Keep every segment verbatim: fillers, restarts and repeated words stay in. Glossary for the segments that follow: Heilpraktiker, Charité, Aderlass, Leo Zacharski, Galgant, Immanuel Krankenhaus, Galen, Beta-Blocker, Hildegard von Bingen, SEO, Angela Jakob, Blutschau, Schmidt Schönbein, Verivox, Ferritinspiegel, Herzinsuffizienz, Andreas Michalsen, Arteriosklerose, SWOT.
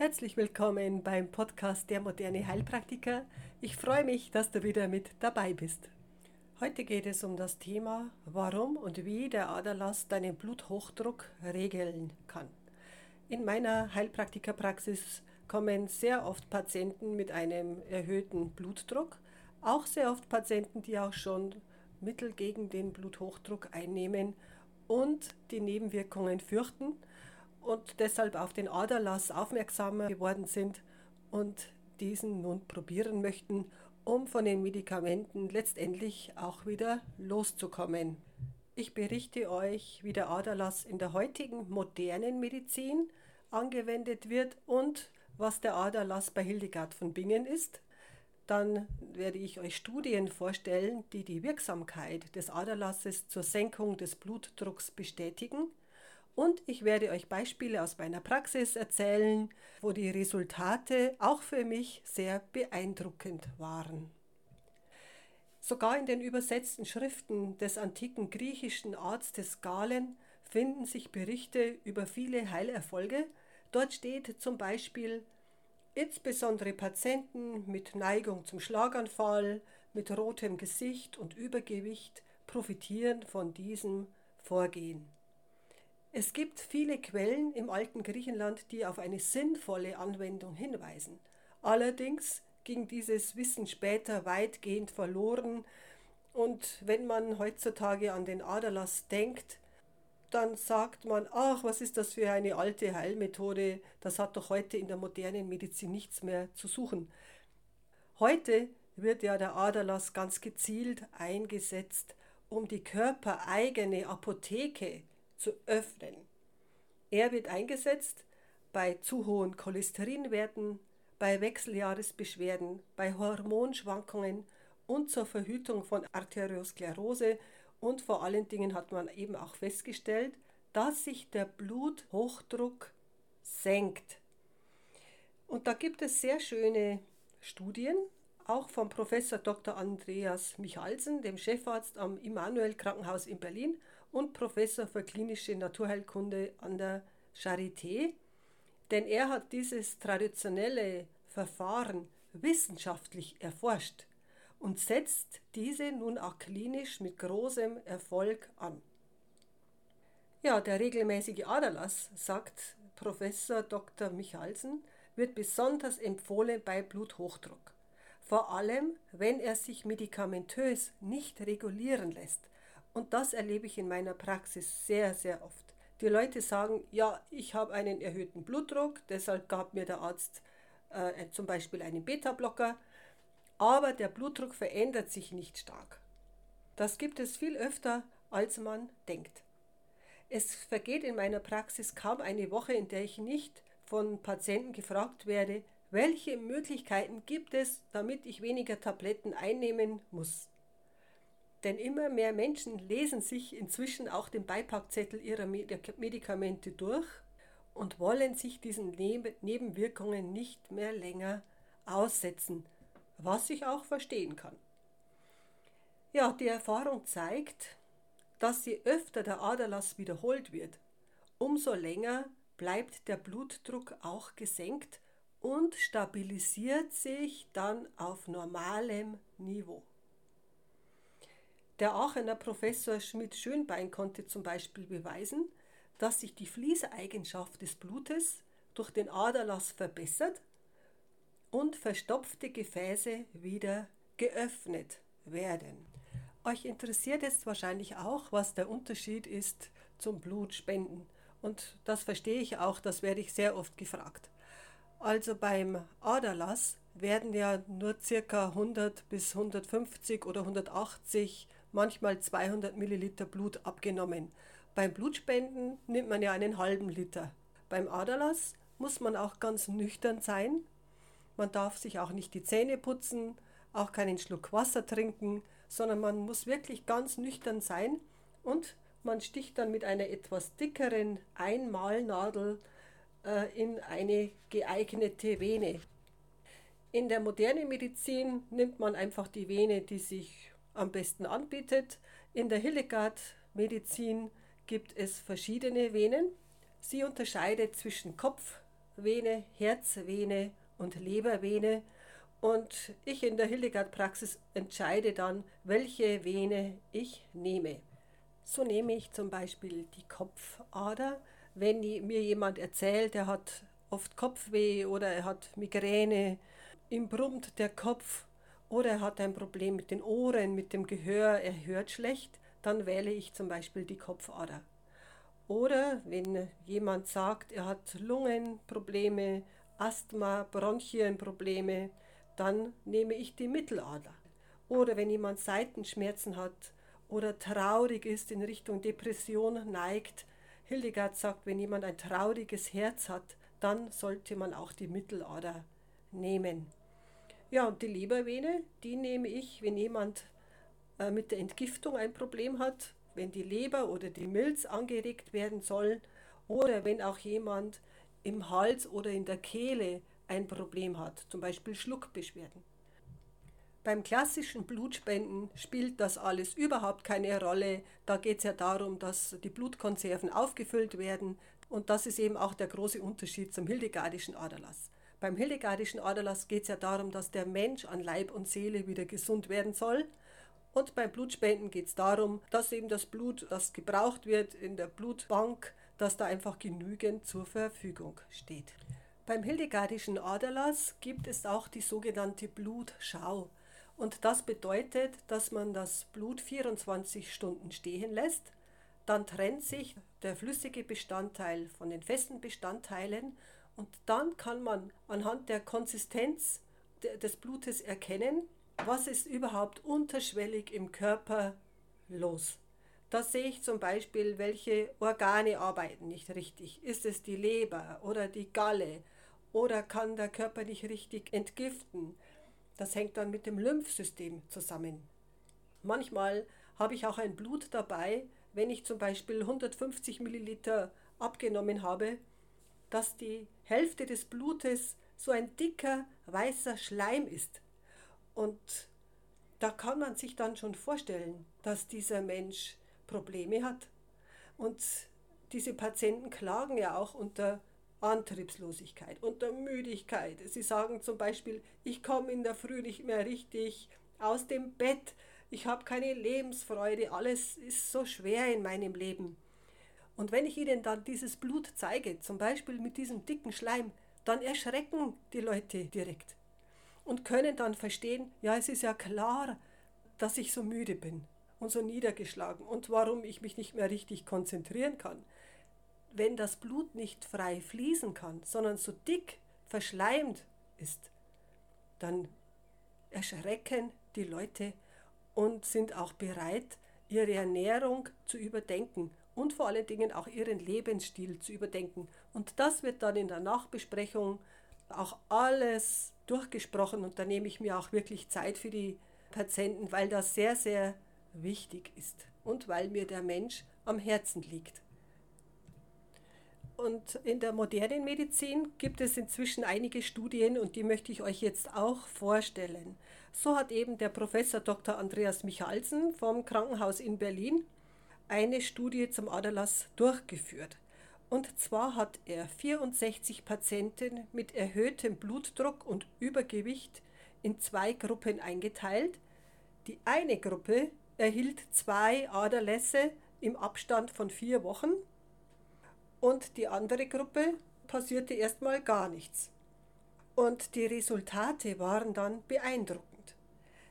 Herzlich willkommen beim Podcast Der moderne Heilpraktiker. Ich freue mich, dass du wieder mit dabei bist. Heute geht es um das Thema, warum und wie der Aderlass deinen Bluthochdruck regeln kann. In meiner Heilpraktikerpraxis kommen sehr oft Patienten mit einem erhöhten Blutdruck, auch sehr oft Patienten, die auch schon Mittel gegen den Bluthochdruck einnehmen und die Nebenwirkungen fürchten und deshalb auf den Aderlass aufmerksam geworden sind und diesen nun probieren möchten, um von den Medikamenten letztendlich auch wieder loszukommen. Ich berichte euch, wie der Aderlass in der heutigen modernen Medizin angewendet wird und was der Aderlass bei Hildegard von Bingen ist. Dann werde ich euch Studien vorstellen, die die Wirksamkeit des Aderlasses zur Senkung des Blutdrucks bestätigen. Und ich werde euch Beispiele aus meiner Praxis erzählen, wo die Resultate auch für mich sehr beeindruckend waren. Sogar in den übersetzten Schriften des antiken griechischen Arztes Galen finden sich Berichte über viele Heilerfolge. Dort steht zum Beispiel: Insbesondere Patienten mit Neigung zum Schlaganfall, mit rotem Gesicht und Übergewicht profitieren von diesem Vorgehen. Es gibt viele Quellen im alten Griechenland, die auf eine sinnvolle Anwendung hinweisen. Allerdings ging dieses Wissen später weitgehend verloren, und wenn man heutzutage an den Aderlass denkt, dann sagt man, ach, was ist das für eine alte Heilmethode, das hat doch heute in der modernen Medizin nichts mehr zu suchen. Heute wird ja der Aderlass ganz gezielt eingesetzt, um die körpereigene Apotheke zu öffnen. Er wird eingesetzt bei zu hohen Cholesterinwerten, bei Wechseljahresbeschwerden, bei Hormonschwankungen und zur Verhütung von Arteriosklerose, und vor allen Dingen hat man eben auch festgestellt, dass sich der Bluthochdruck senkt. Und da gibt es sehr schöne Studien, auch vom Professor Doktor Andreas Michalsen, dem Chefarzt am Immanuel Krankenhaus in Berlin und Professor für klinische Naturheilkunde an der Charité. Denn er hat dieses traditionelle Verfahren wissenschaftlich erforscht und setzt diese nun auch klinisch mit großem Erfolg an. Ja, der regelmäßige Aderlass, sagt Professor Doktor Michalsen, wird besonders empfohlen bei Bluthochdruck. Vor allem, wenn er sich medikamentös nicht regulieren lässt. Und das erlebe ich in meiner Praxis sehr, sehr oft. Die Leute sagen, ja, ich habe einen erhöhten Blutdruck, deshalb gab mir der Arzt äh, zum Beispiel einen Beta-Blocker, aber der Blutdruck verändert sich nicht stark. Das gibt es viel öfter, als man denkt. Es vergeht in meiner Praxis kaum eine Woche, in der ich nicht von Patienten gefragt werde, welche Möglichkeiten gibt es, damit ich weniger Tabletten einnehmen muss. Denn immer mehr Menschen lesen sich inzwischen auch den Beipackzettel ihrer Medikamente durch und wollen sich diesen Nebenwirkungen nicht mehr länger aussetzen, was ich auch verstehen kann. Ja, die Erfahrung zeigt, dass je öfter der Aderlass wiederholt wird, umso länger bleibt der Blutdruck auch gesenkt und stabilisiert sich dann auf normalem Niveau. Der Aachener Professor Schmidt Schönbein konnte zum Beispiel beweisen, dass sich die Fließeigenschaft des Blutes durch den Aderlass verbessert und verstopfte Gefäße wieder geöffnet werden. Euch interessiert jetzt wahrscheinlich auch, was der Unterschied ist zum Blutspenden. Und das verstehe ich auch, das werde ich sehr oft gefragt. Also beim Aderlass werden ja nur ca. hundert bis hundertfünfzig oder hundertachtzig, manchmal zweihundert Milliliter Blut abgenommen. Beim Blutspenden nimmt man ja einen halben Liter. Beim Aderlass muss man auch ganz nüchtern sein. Man darf sich auch nicht die Zähne putzen, auch keinen Schluck Wasser trinken, sondern man muss wirklich ganz nüchtern sein, und man sticht dann mit einer etwas dickeren Einmalnadel äh, in eine geeignete Vene. In der modernen Medizin nimmt man einfach die Vene, die sich am besten anbietet. In der Hildegard-Medizin gibt es verschiedene Venen. Sie unterscheidet zwischen Kopf, Vene, Herzvene und Lebervene. Und ich in der Hildegard-Praxis entscheide dann, welche Vene ich nehme. So nehme ich zum Beispiel die Kopfader. Wenn mir jemand erzählt, er hat oft Kopfweh oder er hat Migräne, ihm brummt der Kopf oder er hat ein Problem mit den Ohren, mit dem Gehör, er hört schlecht, dann wähle ich zum Beispiel die Kopfader. Oder wenn jemand sagt, er hat Lungenprobleme, Asthma, Bronchienprobleme, dann nehme ich die Mittelader. Oder wenn jemand Seitenschmerzen hat oder traurig ist, in Richtung Depression neigt. Hildegard sagt, wenn jemand ein trauriges Herz hat, dann sollte man auch die Mittelader nehmen. Ja, und die Lebervene, die nehme ich, wenn jemand äh, mit der Entgiftung ein Problem hat, wenn die Leber oder die Milz angeregt werden soll oder wenn auch jemand im Hals oder in der Kehle ein Problem hat, zum Beispiel Schluckbeschwerden. Beim klassischen Blutspenden spielt das alles überhaupt keine Rolle. Da geht es ja darum, dass die Blutkonserven aufgefüllt werden. Und das ist eben auch der große Unterschied zum hildegardischen Aderlass. Beim hildegardischen Aderlass geht es ja darum, dass der Mensch an Leib und Seele wieder gesund werden soll. Und beim Blutspenden geht es darum, dass eben das Blut, das gebraucht wird in der Blutbank, dass da einfach genügend zur Verfügung steht. Beim hildegardischen Aderlass gibt es auch die sogenannte Blutschau. Und das bedeutet, dass man das Blut vierundzwanzig Stunden stehen lässt. Dann trennt sich der flüssige Bestandteil von den festen Bestandteilen und dann kann man anhand der Konsistenz des Blutes erkennen, was ist überhaupt unterschwellig im Körper los. Da sehe ich zum Beispiel, welche Organe arbeiten nicht richtig. Ist es die Leber oder die Galle oder kann der Körper nicht richtig entgiften? Das hängt dann mit dem Lymphsystem zusammen. Manchmal habe ich auch ein Blut dabei, wenn ich zum Beispiel hundertfünfzig Milliliter abgenommen habe, dass die Hälfte des Blutes so ein dicker, weißer Schleim ist. Und da kann man sich dann schon vorstellen, dass dieser Mensch Probleme hat. Und diese Patienten klagen ja auch unter Antriebslosigkeit, unter Müdigkeit. Sie sagen zum Beispiel, ich komme in der Früh nicht mehr richtig aus dem Bett, ich habe keine Lebensfreude, alles ist so schwer in meinem Leben. Und wenn ich ihnen dann dieses Blut zeige, zum Beispiel mit diesem dicken Schleim, dann erschrecken die Leute direkt und können dann verstehen, ja, es ist ja klar, dass ich so müde bin und so niedergeschlagen und warum ich mich nicht mehr richtig konzentrieren kann. Wenn das Blut nicht frei fließen kann, sondern so dick verschleimt ist, dann erschrecken die Leute und sind auch bereit, ihre Ernährung zu überdenken und vor allen Dingen auch ihren Lebensstil zu überdenken. Und das wird dann in der Nachbesprechung auch alles durchgesprochen und da nehme ich mir auch wirklich Zeit für die Patienten, weil das sehr, sehr wichtig ist und weil mir der Mensch am Herzen liegt. Und in der modernen Medizin gibt es inzwischen einige Studien und die möchte ich euch jetzt auch vorstellen. So hat eben der Professor Doktor Andreas Michalsen vom Krankenhaus in Berlin eine Studie zum Aderlass durchgeführt. Und zwar hat er vierundsechzig Patienten mit erhöhtem Blutdruck und Übergewicht in zwei Gruppen eingeteilt. Die eine Gruppe erhielt zwei Aderlässe im Abstand von vier Wochen. Und die andere Gruppe passierte erstmal gar nichts. Und die Resultate waren dann beeindruckend.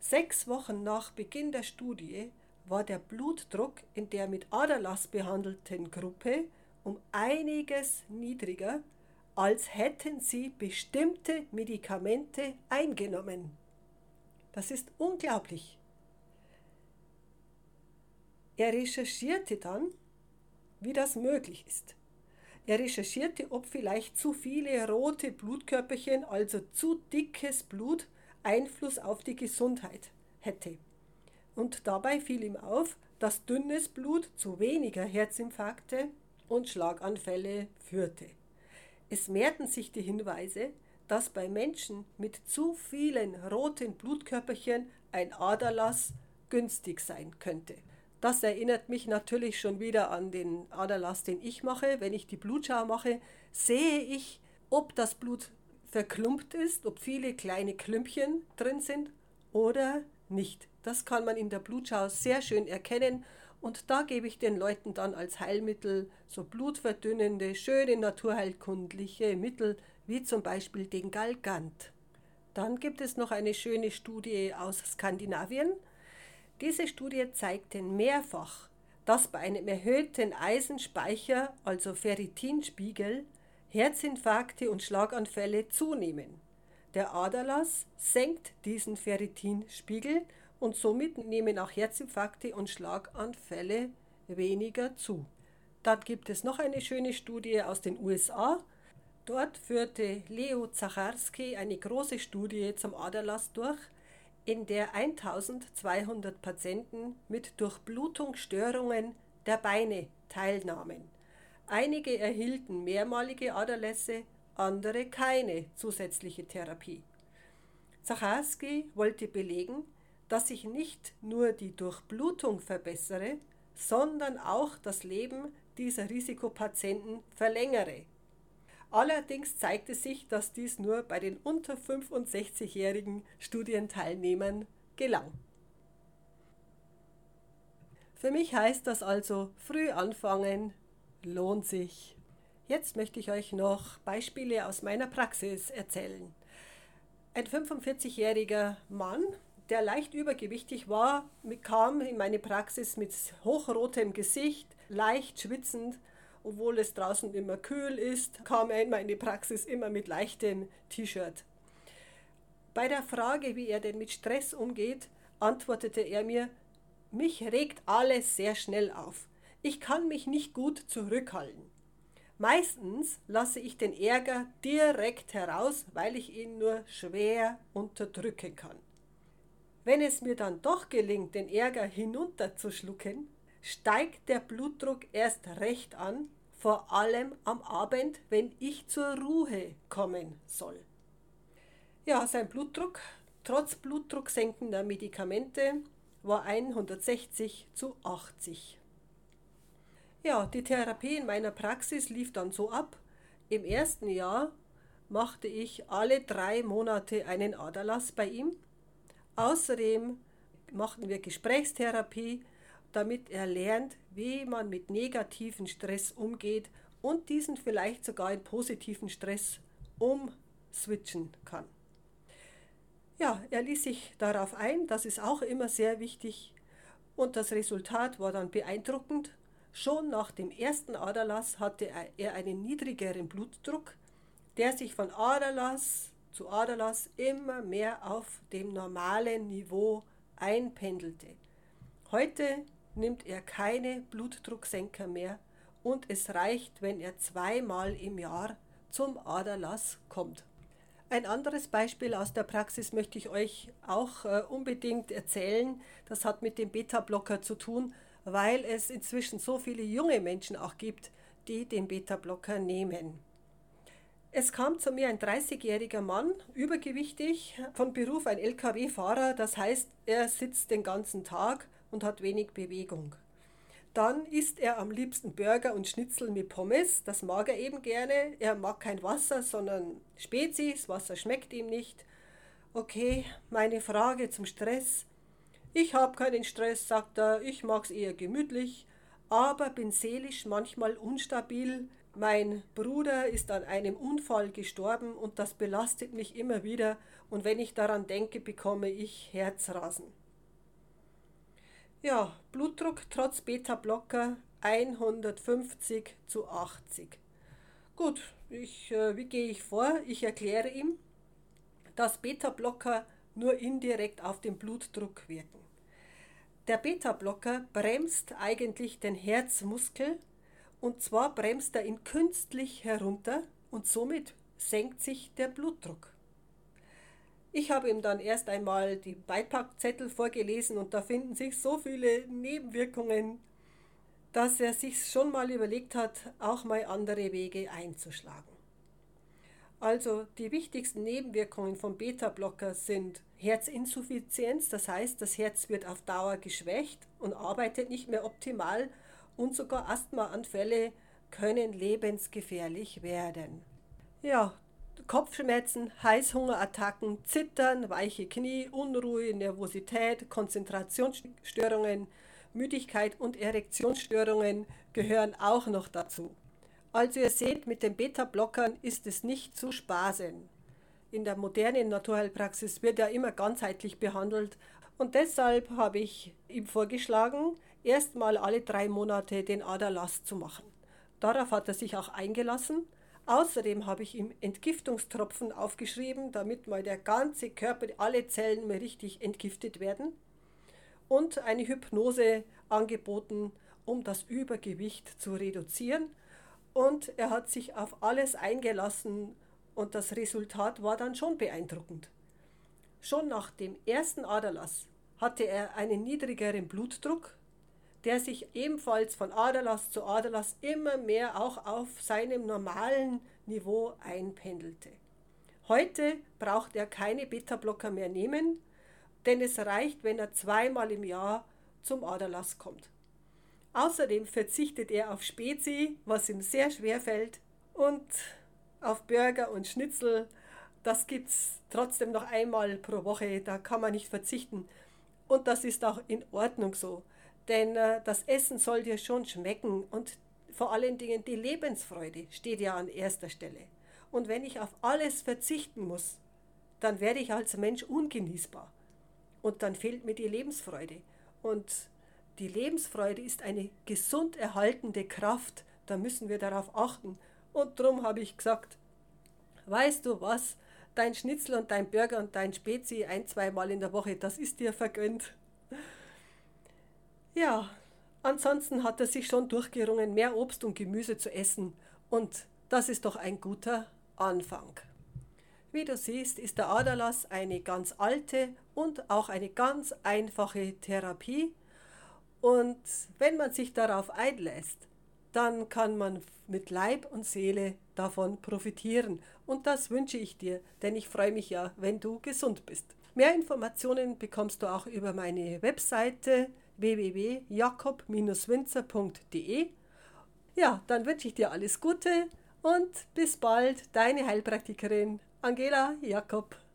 Sechs Wochen nach Beginn der Studie war der Blutdruck in der mit Aderlass behandelten Gruppe um einiges niedriger, als hätten sie bestimmte Medikamente eingenommen. Das ist unglaublich. Er recherchierte dann, wie das möglich ist. Er recherchierte, ob vielleicht zu viele rote Blutkörperchen, also zu dickes Blut, Einfluss auf die Gesundheit hätte. Und dabei fiel ihm auf, dass dünnes Blut zu weniger Herzinfarkte und Schlaganfälle führte. Es mehrten sich die Hinweise, dass bei Menschen mit zu vielen roten Blutkörperchen ein Aderlass günstig sein könnte. Das erinnert mich natürlich schon wieder an den Aderlass, den ich mache. Wenn ich die Blutschau mache, sehe ich, ob das Blut verklumpt ist, ob viele kleine Klümpchen drin sind oder nicht. Das kann man in der Blutschau sehr schön erkennen und da gebe ich den Leuten dann als Heilmittel so blutverdünnende, schöne naturheilkundliche Mittel wie zum Beispiel den Galgant. Dann gibt es noch eine schöne Studie aus Skandinavien. Diese Studie zeigte mehrfach, dass bei einem erhöhten Eisenspeicher, also Ferritinspiegel, Herzinfarkte und Schlaganfälle zunehmen. Der Aderlass senkt diesen Ferritinspiegel und somit nehmen auch Herzinfarkte und Schlaganfälle weniger zu. Dann gibt es noch eine schöne Studie aus den U S A. Dort führte Leo Zacharski eine große Studie zum Aderlass durch, in der eintausendzweihundert Patienten mit Durchblutungsstörungen der Beine teilnahmen. Einige erhielten mehrmalige Aderlässe, andere keine zusätzliche Therapie. Zacharski wollte belegen, dass sich nicht nur die Durchblutung verbessere, sondern auch das Leben dieser Risikopatienten verlängere. Allerdings zeigte sich, dass dies nur bei den unter fünfundsechzigjährigen Studienteilnehmern gelang. Für mich heißt das also, früh anfangen lohnt sich. Jetzt möchte ich euch noch Beispiele aus meiner Praxis erzählen. Ein fünfundvierzigjähriger Mann, der leicht übergewichtig war, kam in meine Praxis mit hochrotem Gesicht, leicht schwitzend. Obwohl es draußen immer kühl ist, kam er in meine Praxis immer mit leichtem T-Shirt. Bei der Frage, wie er denn mit Stress umgeht, antwortete er mir, mich regt alles sehr schnell auf. Ich kann mich nicht gut zurückhalten. Meistens lasse ich den Ärger direkt heraus, weil ich ihn nur schwer unterdrücken kann. Wenn es mir dann doch gelingt, den Ärger hinunterzuschlucken, steigt der Blutdruck erst recht an, vor allem am Abend, wenn ich zur Ruhe kommen soll. Ja, sein Blutdruck, trotz blutdrucksenkender Medikamente, war hundertsechzig zu achtzig. Ja, die Therapie in meiner Praxis lief dann so ab. Im ersten Jahr machte ich alle drei Monate einen Aderlass bei ihm. Außerdem machten wir Gesprächstherapie, damit er lernt, wie man mit negativen Stress umgeht und diesen vielleicht sogar in positiven Stress umswitchen kann. Ja, er ließ sich darauf ein, das ist auch immer sehr wichtig und das Resultat war dann beeindruckend. Schon nach dem ersten Aderlass hatte er einen niedrigeren Blutdruck, der sich von Aderlass zu Aderlass immer mehr auf dem normalen Niveau einpendelte. Heute nimmt er keine Blutdrucksenker mehr und es reicht, wenn er zweimal im Jahr zum Aderlass kommt. Ein anderes Beispiel aus der Praxis möchte ich euch auch äh, unbedingt erzählen. Das hat mit dem Beta-Blocker zu tun, weil es inzwischen so viele junge Menschen auch gibt, die den Beta-Blocker nehmen. Es kam zu mir ein dreißigjähriger Mann, übergewichtig, von Beruf ein L K W-Fahrer, das heißt, er sitzt den ganzen Tag und hat wenig Bewegung. Dann isst er am liebsten Burger und Schnitzel mit Pommes, das mag er eben gerne. Er mag kein Wasser, sondern Spezies, Wasser schmeckt ihm nicht. Okay, meine Frage zum Stress. Ich habe keinen Stress, sagt er, ich mag es eher gemütlich, aber bin seelisch manchmal unstabil. Mein Bruder ist an einem Unfall gestorben und das belastet mich immer wieder und wenn ich daran denke, bekomme ich Herzrasen. Ja, Blutdruck trotz Beta-Blocker hundertfünfzig zu achtzig. Gut, ich, äh, wie gehe ich vor? Ich erkläre ihm, dass Beta-Blocker nur indirekt auf den Blutdruck wirken. Der Beta-Blocker bremst eigentlich den Herzmuskel und zwar bremst er ihn künstlich herunter und somit senkt sich der Blutdruck. Ich habe ihm dann erst einmal die Beipackzettel vorgelesen und da finden sich so viele Nebenwirkungen, dass er sich schon mal überlegt hat, auch mal andere Wege einzuschlagen. Also die wichtigsten Nebenwirkungen vom Beta-Blocker sind Herzinsuffizienz, das heißt, das Herz wird auf Dauer geschwächt und arbeitet nicht mehr optimal und sogar Asthmaanfälle können lebensgefährlich werden. Ja, Kopfschmerzen, Heißhungerattacken, Zittern, weiche Knie, Unruhe, Nervosität, Konzentrationsstörungen, Müdigkeit und Erektionsstörungen gehören auch noch dazu. Also ihr seht, mit den Beta-Blockern ist es nicht zu spaßen. In der modernen Naturheilpraxis wird ja immer ganzheitlich behandelt und deshalb habe ich ihm vorgeschlagen, erstmal alle drei Monate den Aderlass zu machen. Darauf hat er sich auch eingelassen. Außerdem habe ich ihm Entgiftungstropfen aufgeschrieben, damit mal der ganze Körper, alle Zellen mal richtig entgiftet werden. Und eine Hypnose angeboten, um das Übergewicht zu reduzieren. Und er hat sich auf alles eingelassen und das Resultat war dann schon beeindruckend. Schon nach dem ersten Aderlass hatte er einen niedrigeren Blutdruck, der sich ebenfalls von Aderlass zu Aderlass immer mehr auch auf seinem normalen Niveau einpendelte. Heute braucht er keine Beta-Blocker mehr nehmen, denn es reicht, wenn er zweimal im Jahr zum Aderlass kommt. Außerdem verzichtet er auf Spezi, was ihm sehr schwer fällt, und auf Burger und Schnitzel. Das gibt es trotzdem noch einmal pro Woche, da kann man nicht verzichten. Und das ist auch in Ordnung so, denn das Essen soll dir schon schmecken und vor allen Dingen die Lebensfreude steht ja an erster Stelle. Und wenn ich auf alles verzichten muss, dann werde ich als Mensch ungenießbar. Und dann fehlt mir die Lebensfreude. Und die Lebensfreude ist eine gesund erhaltende Kraft. Da müssen wir darauf achten. Und darum habe ich gesagt, weißt du was, dein Schnitzel und dein Burger und dein Spezi ein-, zweimal in der Woche, das ist dir vergönnt. Ja, ansonsten hat er sich schon durchgerungen, mehr Obst und Gemüse zu essen. Und das ist doch ein guter Anfang. Wie du siehst, ist der Aderlass eine ganz alte und auch eine ganz einfache Therapie. Und wenn man sich darauf einlässt, dann kann man mit Leib und Seele davon profitieren. Und das wünsche ich dir, denn ich freue mich ja, wenn du gesund bist. Mehr Informationen bekommst du auch über meine Webseite w w w punkt jakob bindestrich winzer punkt de. Ja, dann wünsche ich dir alles Gute und bis bald, deine Heilpraktikerin Angela Jakob.